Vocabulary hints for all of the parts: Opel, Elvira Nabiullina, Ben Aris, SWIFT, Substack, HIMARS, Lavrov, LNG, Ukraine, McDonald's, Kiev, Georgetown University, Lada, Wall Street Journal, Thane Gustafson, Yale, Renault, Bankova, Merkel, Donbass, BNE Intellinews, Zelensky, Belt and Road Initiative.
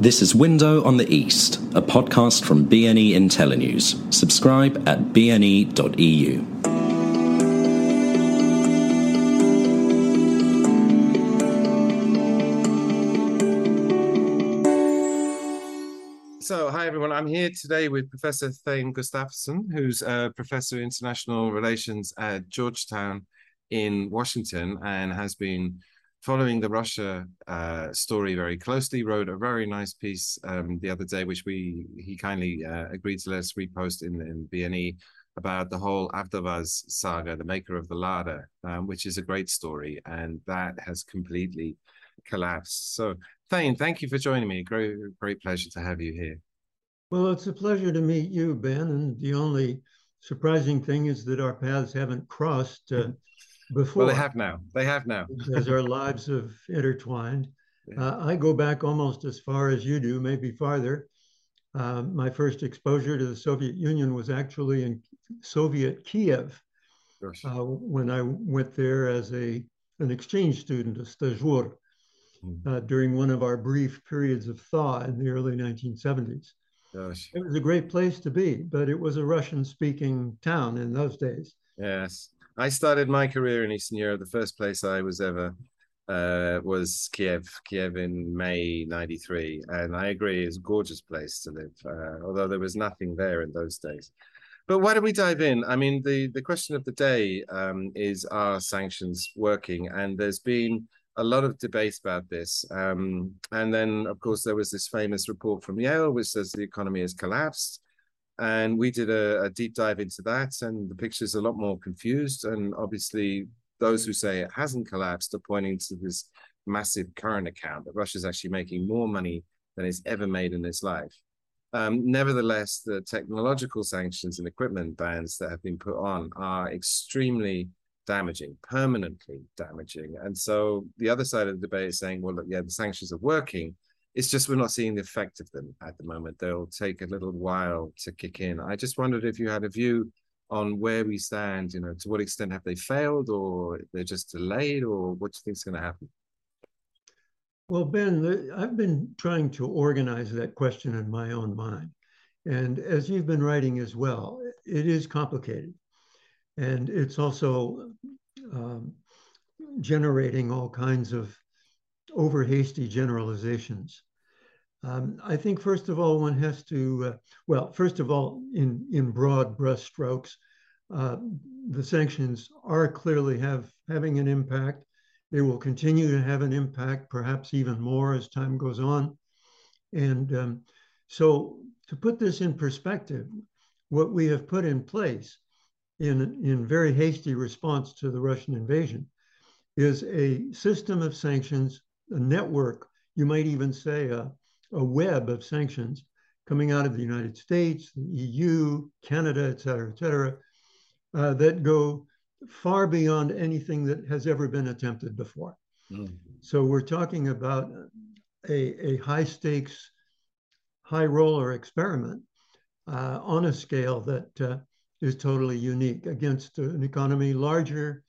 This is Window on the East, a podcast from BNE Intellinews. Subscribe at bne.eu. So, hi everyone, I'm here today with Professor Thane Gustafson, who's a professor of international relations at Georgetown in Washington and has been following the Russia story very closely. Wrote a very nice piece the other day, which he kindly agreed to let us repost in BNE, about the whole Avdovka's saga, the maker of the Lada, which is a great story, and that has completely collapsed. So, Thane, thank you for joining me. Great pleasure to have you here. Well, it's a pleasure to meet you, Ben, and the only surprising thing is that our paths haven't crossed before. Well, they have now. As our lives have intertwined. Yeah. I go back almost as far as you do, maybe farther. My first exposure to the Soviet Union was actually in Soviet Kiev, when I went there as an exchange student, a stajur, during one of our brief periods of thaw in the early 1970s. Gosh. It was a great place to be, but it was a Russian-speaking town in those days. Yes. I started my career in Eastern Europe. The first place I was ever was Kiev in May 93. And I agree, it's a gorgeous place to live, although there was nothing there in those days. But why don't we dive in? I mean, the question of the day is, are sanctions working? And there's been a lot of debate about this. And then, of course, there was this famous report from Yale, which says the economy has collapsed. And we did a deep dive into that, and the picture's a lot more confused. And obviously, those who say it hasn't collapsed are pointing to this massive current account that Russia's actually making more money than it's ever made in its life. Nevertheless, the technological sanctions and equipment bans that have been put on are extremely damaging, permanently damaging. And so the other side of the debate is saying, well, look, yeah, the sanctions are working. It's just we're not seeing the effect of them at the moment. They'll take a little while to kick in. I just wondered if you had a view on where we stand, you know, to what extent have they failed, or they're just delayed, or what do you think is going to happen? Well, Ben, I've been trying to organize that question in my own mind. And as you've been writing as well, it is complicated. And it's also generating all kinds of over hasty generalizations. I think, first of all, one has to, in broad brushstrokes, the sanctions are clearly having an impact. They will continue to have an impact, perhaps even more as time goes on. And so to put this in perspective, what we have put in place in very hasty response to the Russian invasion is a system of sanctions, a network, you might even say a web of sanctions coming out of the United States, the EU, Canada, et cetera, that go far beyond anything that has ever been attempted before. Mm-hmm. So we're talking about a high stakes, high roller experiment on a scale that is totally unique against an economy larger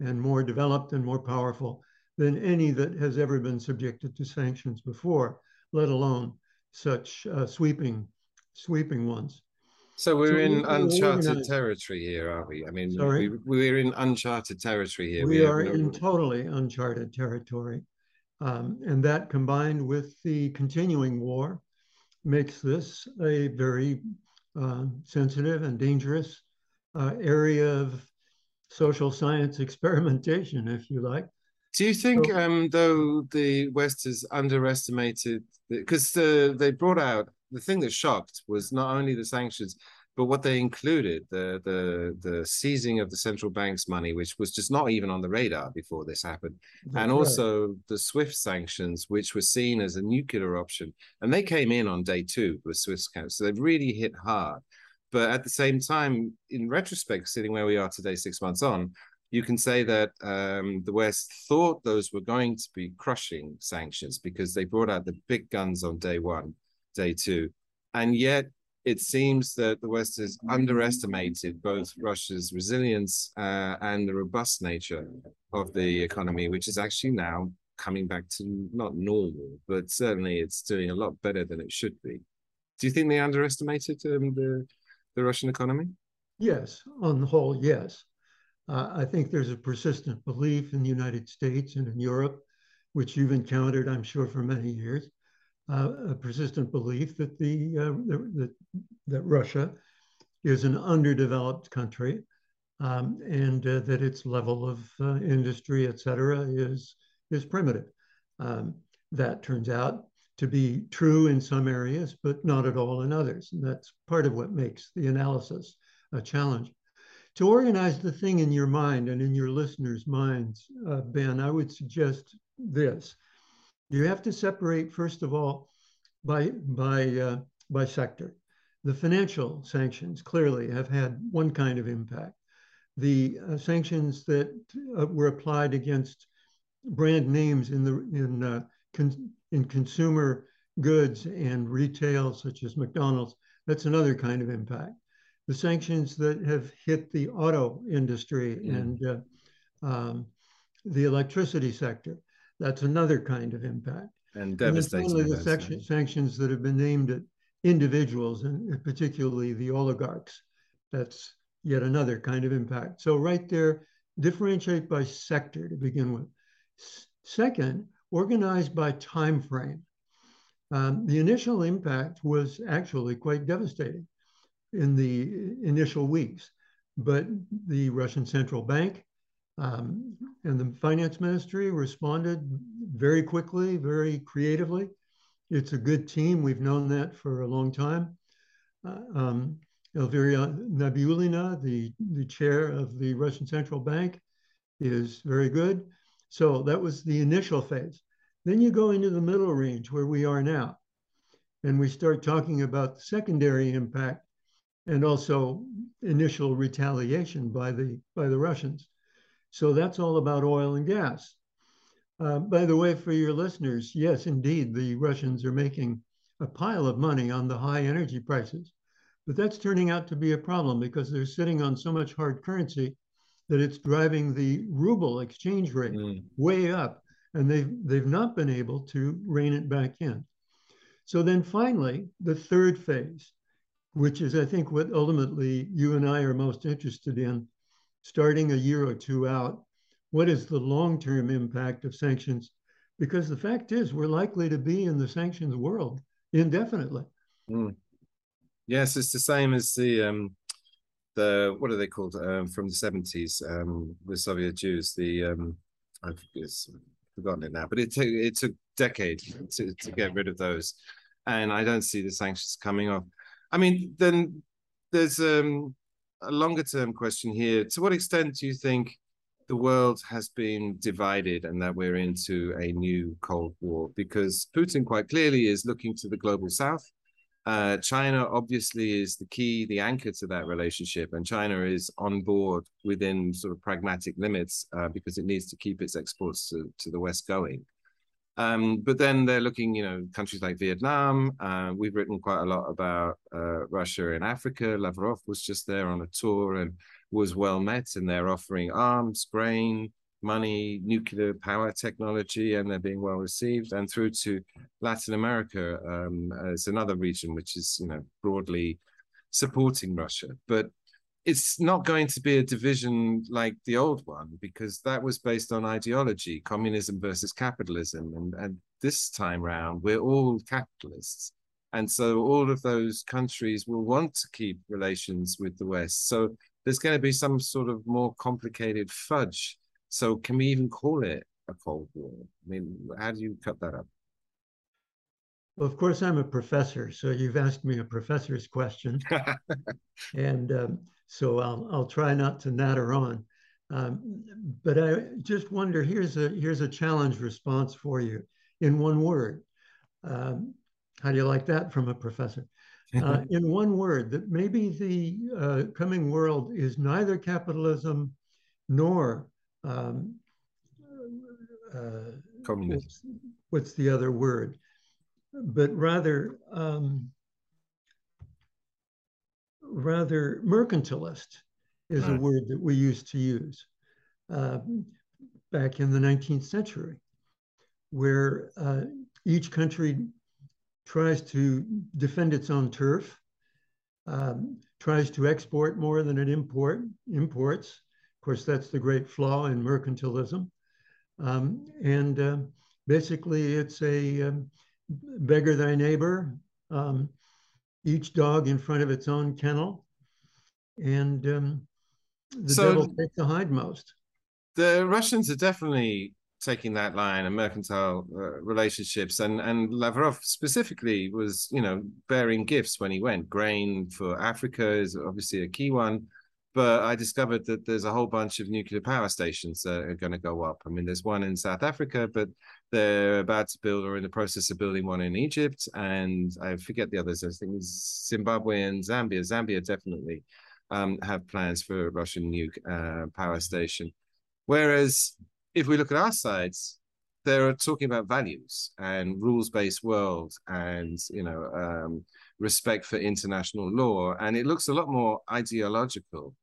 and more developed and more powerful than any that has ever been subjected to sanctions before, let alone such sweeping ones. So we're in uncharted territory here, are we? I mean, we're in uncharted territory here. We are in totally uncharted territory. And that, combined with the continuing war, makes this a very sensitive and dangerous area of social science experimentation, if you like. Do you think, though, the West has underestimated, because they brought out, the thing that shocked was not only the sanctions, but what they included, the seizing of the central bank's money, which was just not even on the radar before this happened. That's and also the SWIFT sanctions, which were seen as a nuclear option. And they came in on day two with SWIFT counts, so they've really hit hard. But at the same time, in retrospect, sitting where we are today, 6 months on, you can say that the West thought those were going to be crushing sanctions because they brought out the big guns on day one, day two. And yet it seems that the West has underestimated both Russia's resilience and the robust nature of the economy, which is actually now coming back to not normal, but certainly it's doing a lot better than it should be. Do you think they underestimated the Russian economy? Yes, on the whole, yes. I think there's a persistent belief in the United States and in Europe, which you've encountered, I'm sure, for many years, a persistent belief that that Russia is an underdeveloped country, and that its level of industry, et cetera, is primitive. That turns out to be true in some areas, but not at all in others. And that's part of what makes the analysis a challenge. To organize the thing in your mind and in your listeners' minds, Ben, I would suggest this. You have to separate, first of all, by sector. The financial sanctions clearly have had one kind of impact. The sanctions that were applied against brand names in consumer goods and retail, such as McDonald's, that's another kind of impact. The sanctions that have hit the auto industry and the electricity sector, that's another kind of impact. And devastating. And finally, the sanctions that have been aimed at individuals, and particularly the oligarchs, that's yet another kind of impact. So right there, differentiate by sector to begin with. Second, organize by time frame. The initial impact was actually quite devastating in the initial weeks, but the Russian Central Bank and the finance ministry responded very quickly, very creatively. It's a good team. We've known that for a long time. Elvira Nabiullina, the chair of the Russian Central Bank, is very good. So that was the initial phase. Then you go into the middle range where we are now, and we start talking about the secondary impact and also initial retaliation by the Russians. So that's all about oil and gas. By the way, for your listeners, yes, indeed, the Russians are making a pile of money on the high energy prices, but that's turning out to be a problem because they're sitting on so much hard currency that it's driving the ruble exchange rate way up, and they've not been able to rein it back in. So then finally, the third phase, which is, I think, what ultimately you and I are most interested in, starting a year or two out. What is the long-term impact of sanctions? Because the fact is, we're likely to be in the sanctions world indefinitely. Yes, it's the same as the what are they called from the 70s with Soviet Jews? I've forgotten it now, but it took decades to get rid of those, and I don't see the sanctions coming off. I mean, then there's a longer-term question here. To what extent do you think the world has been divided and that we're into a new Cold War? Because Putin quite clearly is looking to the global south. China obviously is the key, the anchor to that relationship, and China is on board within sort of pragmatic limits because it needs to keep its exports to the West going. But then they're looking, countries like Vietnam. We've written quite a lot about Russia in Africa. Lavrov was just there on a tour and was well met, and they're offering arms, grain, money, nuclear power technology, and they're being well received. And through to Latin America, it's another region which is, broadly supporting Russia. But it's not going to be a division like the old one, because that was based on ideology, communism versus capitalism. And this time round, we're all capitalists. And so all of those countries will want to keep relations with the West. So there's going to be some sort of more complicated fudge. So can we even call it a Cold War? I mean, how do you cut that up? Well, of course, I'm a professor, so you've asked me a professor's question. And so I'll try not to natter on. But I just wonder, here's a challenge response for you in one word. How do you like that from a professor? In one word, that maybe the coming world is neither capitalism nor communism. What's the other word? But rather, rather mercantilist is a word that we used to use back in the 19th century. where each country tries to defend its own turf, tries to export more than it imports. Of course, that's the great flaw in mercantilism. Basically, it's a beggar thy neighbor, each dog in front of its own kennel, and the devil takes the hide most. The Russians are definitely taking that line and mercantile relationships, and Lavrov specifically was, you know, bearing gifts when he went. Grain for Africa is obviously a key one, but I discovered that there's a whole bunch of nuclear power stations that are going to go up. I mean, there's one in South Africa, but they're about to build or in the process of building one in Egypt, and I forget the others. I think it's Zimbabwe and Zambia. Zambia definitely have plans for a Russian nuke power station. Whereas if we look at our sides, they're talking about values and rules-based world and, you know, respect for international law. And it looks a lot more ideological.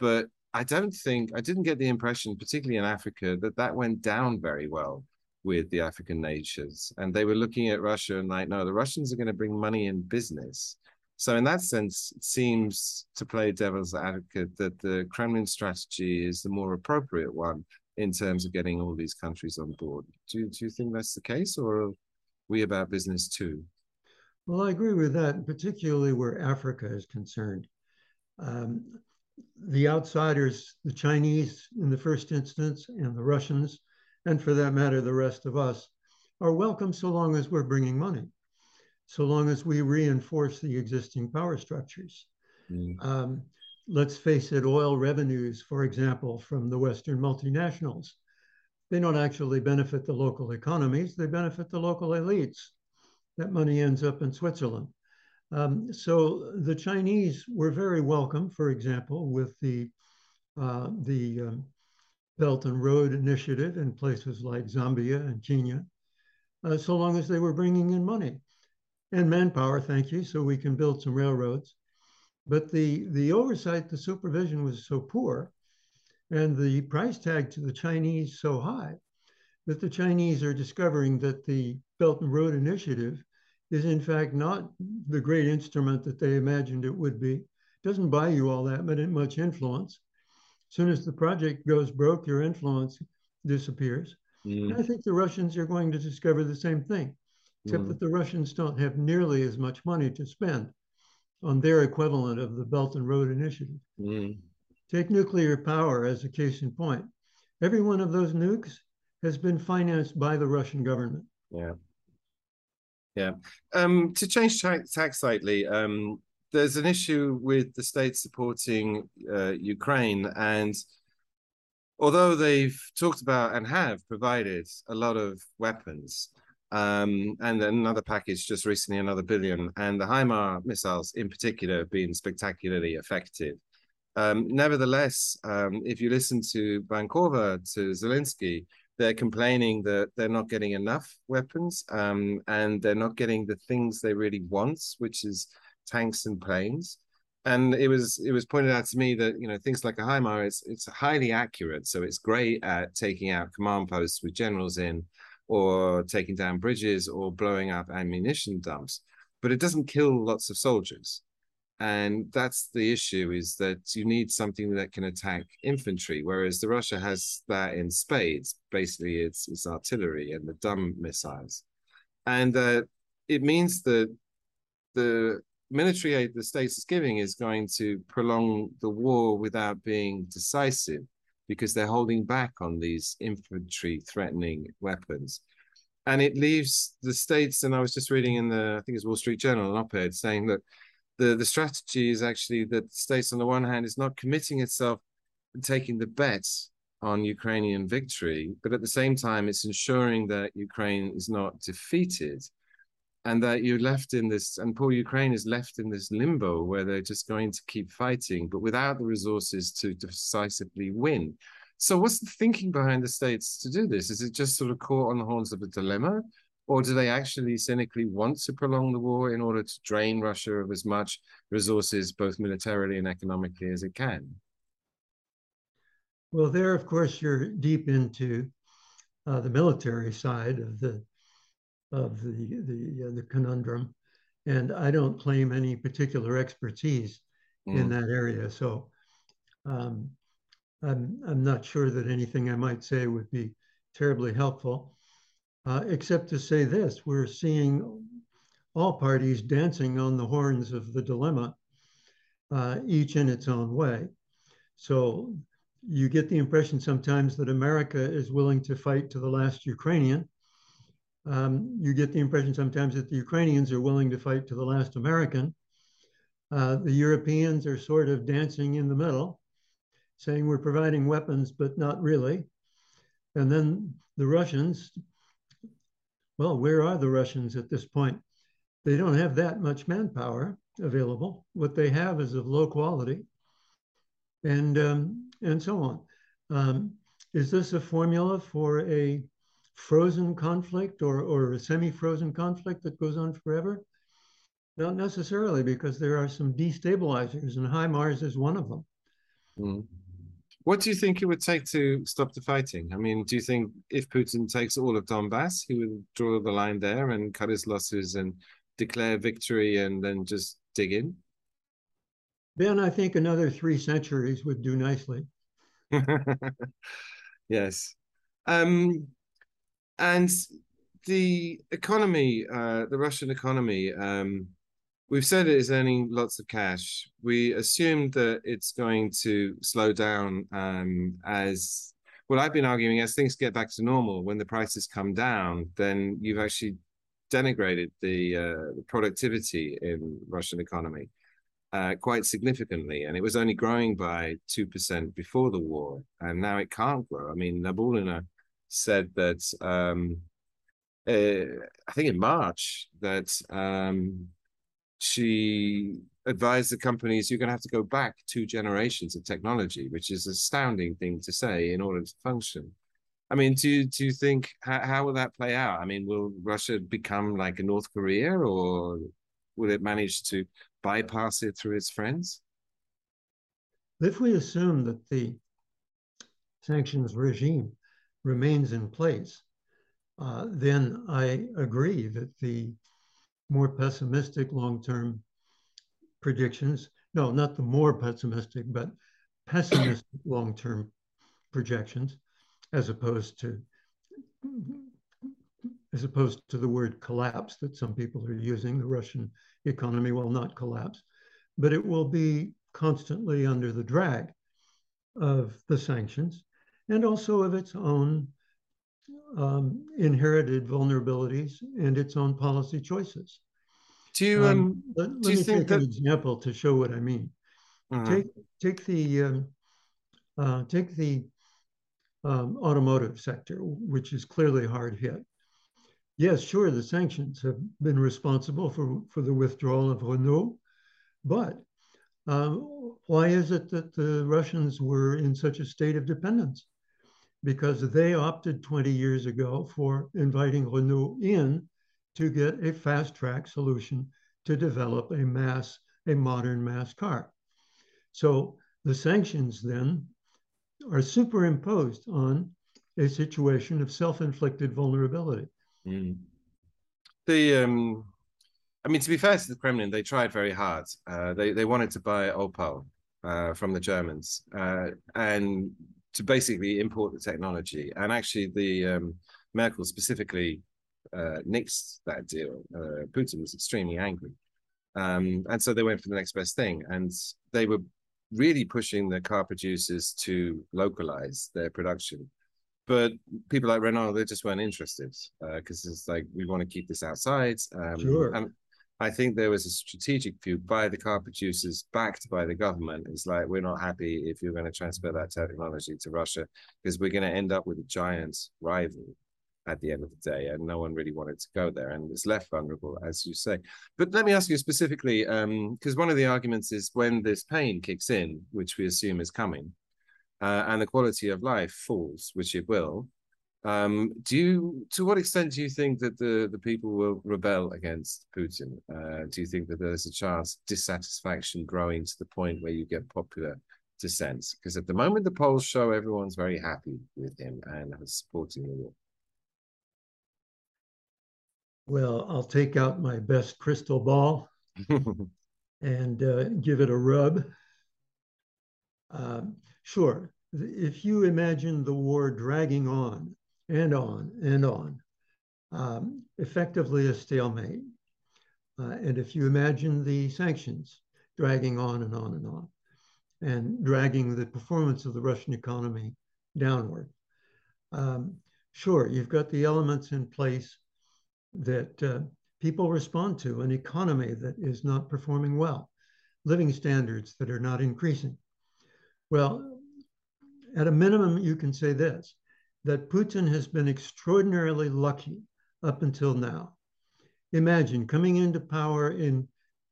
But I didn't get the impression, particularly in Africa, that that went down very well with the African nations. And they were looking at Russia and like, no, the Russians are going to bring money in business. So in that sense, it seems to play devil's advocate that the Kremlin strategy is the more appropriate one in terms of getting all these countries on board. Do you think that's the case, or are we about business too? Well, I agree with that, particularly where Africa is concerned. The outsiders, the Chinese in the first instance, and the Russians, and for that matter, the rest of us, are welcome so long as we're bringing money, so long as we reinforce the existing power structures. Let's face it, oil revenues, for example, from the Western multinationals, they don't actually benefit the local economies, they benefit the local elites. That money ends up in Switzerland. So the Chinese were very welcome, for example, with the Belt and Road Initiative in places like Zambia and Kenya, so long as they were bringing in money. And manpower, thank you, so we can build some railroads. But the oversight, the supervision was so poor, and the price tag to the Chinese so high, that the Chinese are discovering that the Belt and Road Initiative is in fact not the great instrument that they imagined it would be. It doesn't buy you all that much influence. As soon as the project goes broke, your influence disappears. And I think the Russians are going to discover the same thing, except that the Russians don't have nearly as much money to spend on their equivalent of the Belt and Road Initiative. Take nuclear power as a case in point. Every one of those nukes has been financed by the Russian government. To change tack slightly, there's an issue with the state supporting Ukraine, and although they've talked about and have provided a lot of weapons, and another package just recently, another billion, and the HIMARS missiles in particular have been spectacularly effective. Nevertheless, if you listen to Bankova, to Zelensky, they're complaining that they're not getting enough weapons, and they're not getting the things they really want, which is tanks and planes. And it was pointed out to me that, you know, things like a HIMARS, it's highly accurate, so it's great at taking out command posts with generals in, or taking down bridges, or blowing up ammunition dumps, but it doesn't kill lots of soldiers. And that's the issue, is that you need something that can attack infantry, whereas the Russia has that in spades. Basically, it's artillery and the dumb missiles. And it means that the military aid the States is giving is going to prolong the war without being decisive, because they're holding back on these infantry-threatening weapons. And it leaves the States, and I was just reading in the, I think it's Wall Street Journal, an op-ed saying that the strategy is actually that the States, on the one hand, is not committing itself and taking the bet on Ukrainian victory, but at the same time, it's ensuring that Ukraine is not defeated, and that you're left in this, and poor Ukraine is left in this limbo where they're just going to keep fighting, but without the resources to decisively win. So what's the thinking behind the States to do this? Is it just sort of caught on the horns of a dilemma? Or do they actually cynically want to prolong the war in order to drain Russia of as much resources, both militarily and economically, as it can? Well, there, of course, you're deep into the military side of the conundrum, and I don't claim any particular expertise in that area. So I'm not sure that anything I might say would be terribly helpful, except to say this: we're seeing all parties dancing on the horns of the dilemma, each in its own way. So you get the impression sometimes that America is willing to fight to the last Ukrainian. You get the impression sometimes that the Ukrainians are willing to fight to the last American. The Europeans are sort of dancing in the middle, saying we're providing weapons, but not really. And then the Russians, well, where are the Russians at this point? They don't have that much manpower available. What they have is of low quality, and so on. Is this a formula for a frozen conflict, or a semi-frozen conflict that goes on forever? Not necessarily, because there are some destabilizers, and HIMARS is one of them. What do you think it would take to stop the fighting? I mean, do you think if Putin takes all of Donbass, he would draw the line there and cut his losses and declare victory and then just dig in? Ben, I think another 3 centuries would do nicely. Yes. And the economy, the Russian economy, we've said it is earning lots of cash. We assume that it's going to slow down as, well, I've been arguing as things get back to normal, when the prices come down, then you've actually denigrated the productivity in Russian economy quite significantly. And it was only growing by 2% before the war, and now it can't grow. I mean, Nabiullina said that, I think in March, that she advised the companies, you're going to have to go back 2 generations of technology, which is an astounding thing to say in order to function. I mean, do you think, how will that play out? I mean, will Russia become like a North Korea, or will it manage to bypass it through its friends? If we assume that the sanctions regime remains in place, then I agree that the more pessimistic long-term predictions, no, not the more pessimistic, but pessimistic long-term projections, as opposed to the word collapse that some people are using. The Russian economy will not collapse, but it will be constantly under the drag of the sanctions, and also of its own inherited vulnerabilities and its own policy choices. Do you, let me take an example to show what I mean. Take the automotive sector, which is clearly hard hit. Yes, sure, the sanctions have been responsible for the withdrawal of Renault, but why is it that the Russians were in such a state of dependence? Because they opted 20 years ago for inviting Renault in to get a fast-track solution to develop a modern mass car. So the sanctions then are superimposed on a situation of self-inflicted vulnerability. I mean, to be fair to the Kremlin, they tried very hard. They wanted to buy Opel from the Germans and to basically import the technology. And actually, the Merkel specifically nixed that deal. Putin was extremely angry. And so they went for the next best thing. And they were really pushing the car producers to localize their production. But people like Renault, they just weren't interested because it's like, we want to keep this outside. Sure. And I think there was a strategic view by the car producers backed by the government. It's like, we're not happy if you're going to transfer that technology to Russia, because we're going to end up with a giant rival at the end of the day. And no one really wanted to go there, and it's left vulnerable, as you say. But let me ask you specifically, because one of the arguments is when this pain kicks in, which we assume is coming, and the quality of life falls, which it will, to what extent do you think that the people will rebel against Putin? Do you think that there's a chance dissatisfaction growing to the point where you get popular dissent? Because at the moment, the polls show everyone's very happy with him and supporting the war. Well, I'll take out my best crystal ball and give it a rub. Sure, if you imagine the war dragging on and on and on, effectively a stalemate. And if you imagine the sanctions dragging on and on and on, and dragging the performance of the Russian economy downward, sure, you've got the elements in place that people respond to, an economy that is not performing well, living standards that are not increasing. Well, at a minimum, you can say this, that Putin has been extraordinarily lucky up until now. Imagine coming into power in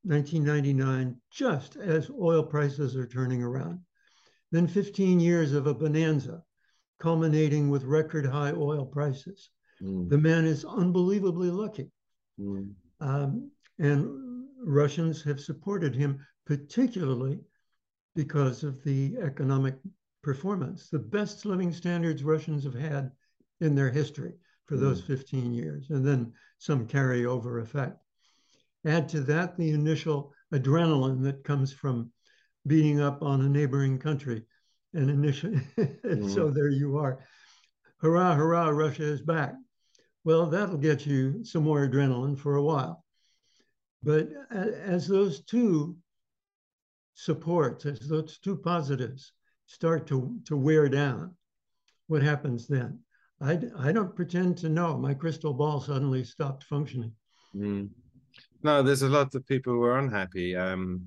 1999, just as oil prices are turning around. Then 15 years of a bonanza, culminating with record high oil prices. The man is unbelievably lucky. And Russians have supported him, particularly because of the economic performance, the best living standards Russians have had in their history for those 15 years, and then some carryover effect. Add to that the initial adrenaline that comes from beating up on a neighboring country, and initially, so there you are. Hurrah, hurrah, Russia is back. Well, that'll get you some more adrenaline for a while. But as those two supports, as those two positives start to wear down, what happens then? I don't pretend to know. My crystal ball suddenly stopped functioning. No, there's a lot of people who are unhappy. And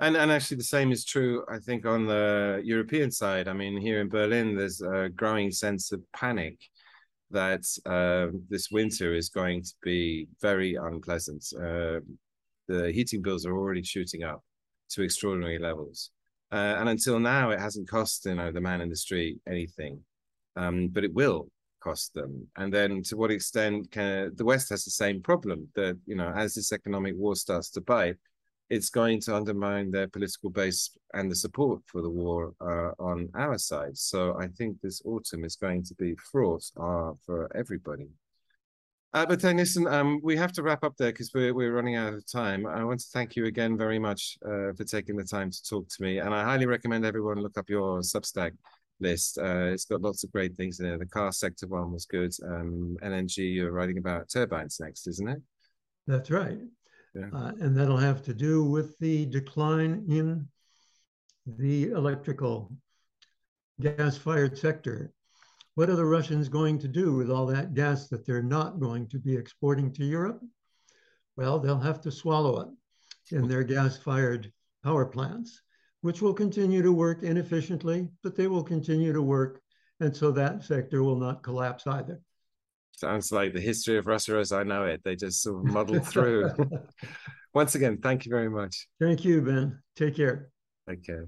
actually the same is true, I think, on the European side. I mean, here in Berlin, there's a growing sense of panic that this winter is going to be very unpleasant. The heating bills are already shooting up to extraordinary levels. And until now, it hasn't cost, you know, the man in the street anything, but it will cost them. And then to what extent can the West has the same problem that, you know, as this economic war starts to bite, it's going to undermine their political base and the support for the war on our side. So I think this autumn is going to be fraught for everybody. But then listen, we have to wrap up there because we're running out of time. I want to thank you again very much for taking the time to talk to me. And I highly recommend everyone look up your Substack list. It's got lots of great things in there. The car sector one was good. LNG, you're writing about turbines next, isn't it? That's right. Yeah. And that'll have to do with the decline in the electrical gas-fired sector. What are the Russians going to do with all that gas that they're not going to be exporting to Europe? Well, they'll have to swallow it in their gas-fired power plants, which will continue to work inefficiently, but they will continue to work. And so that sector will not collapse either. Sounds like the history of Russia as I know it. They just sort of muddled through. Once again, thank you very much. Thank you, Ben. Take care. Take care.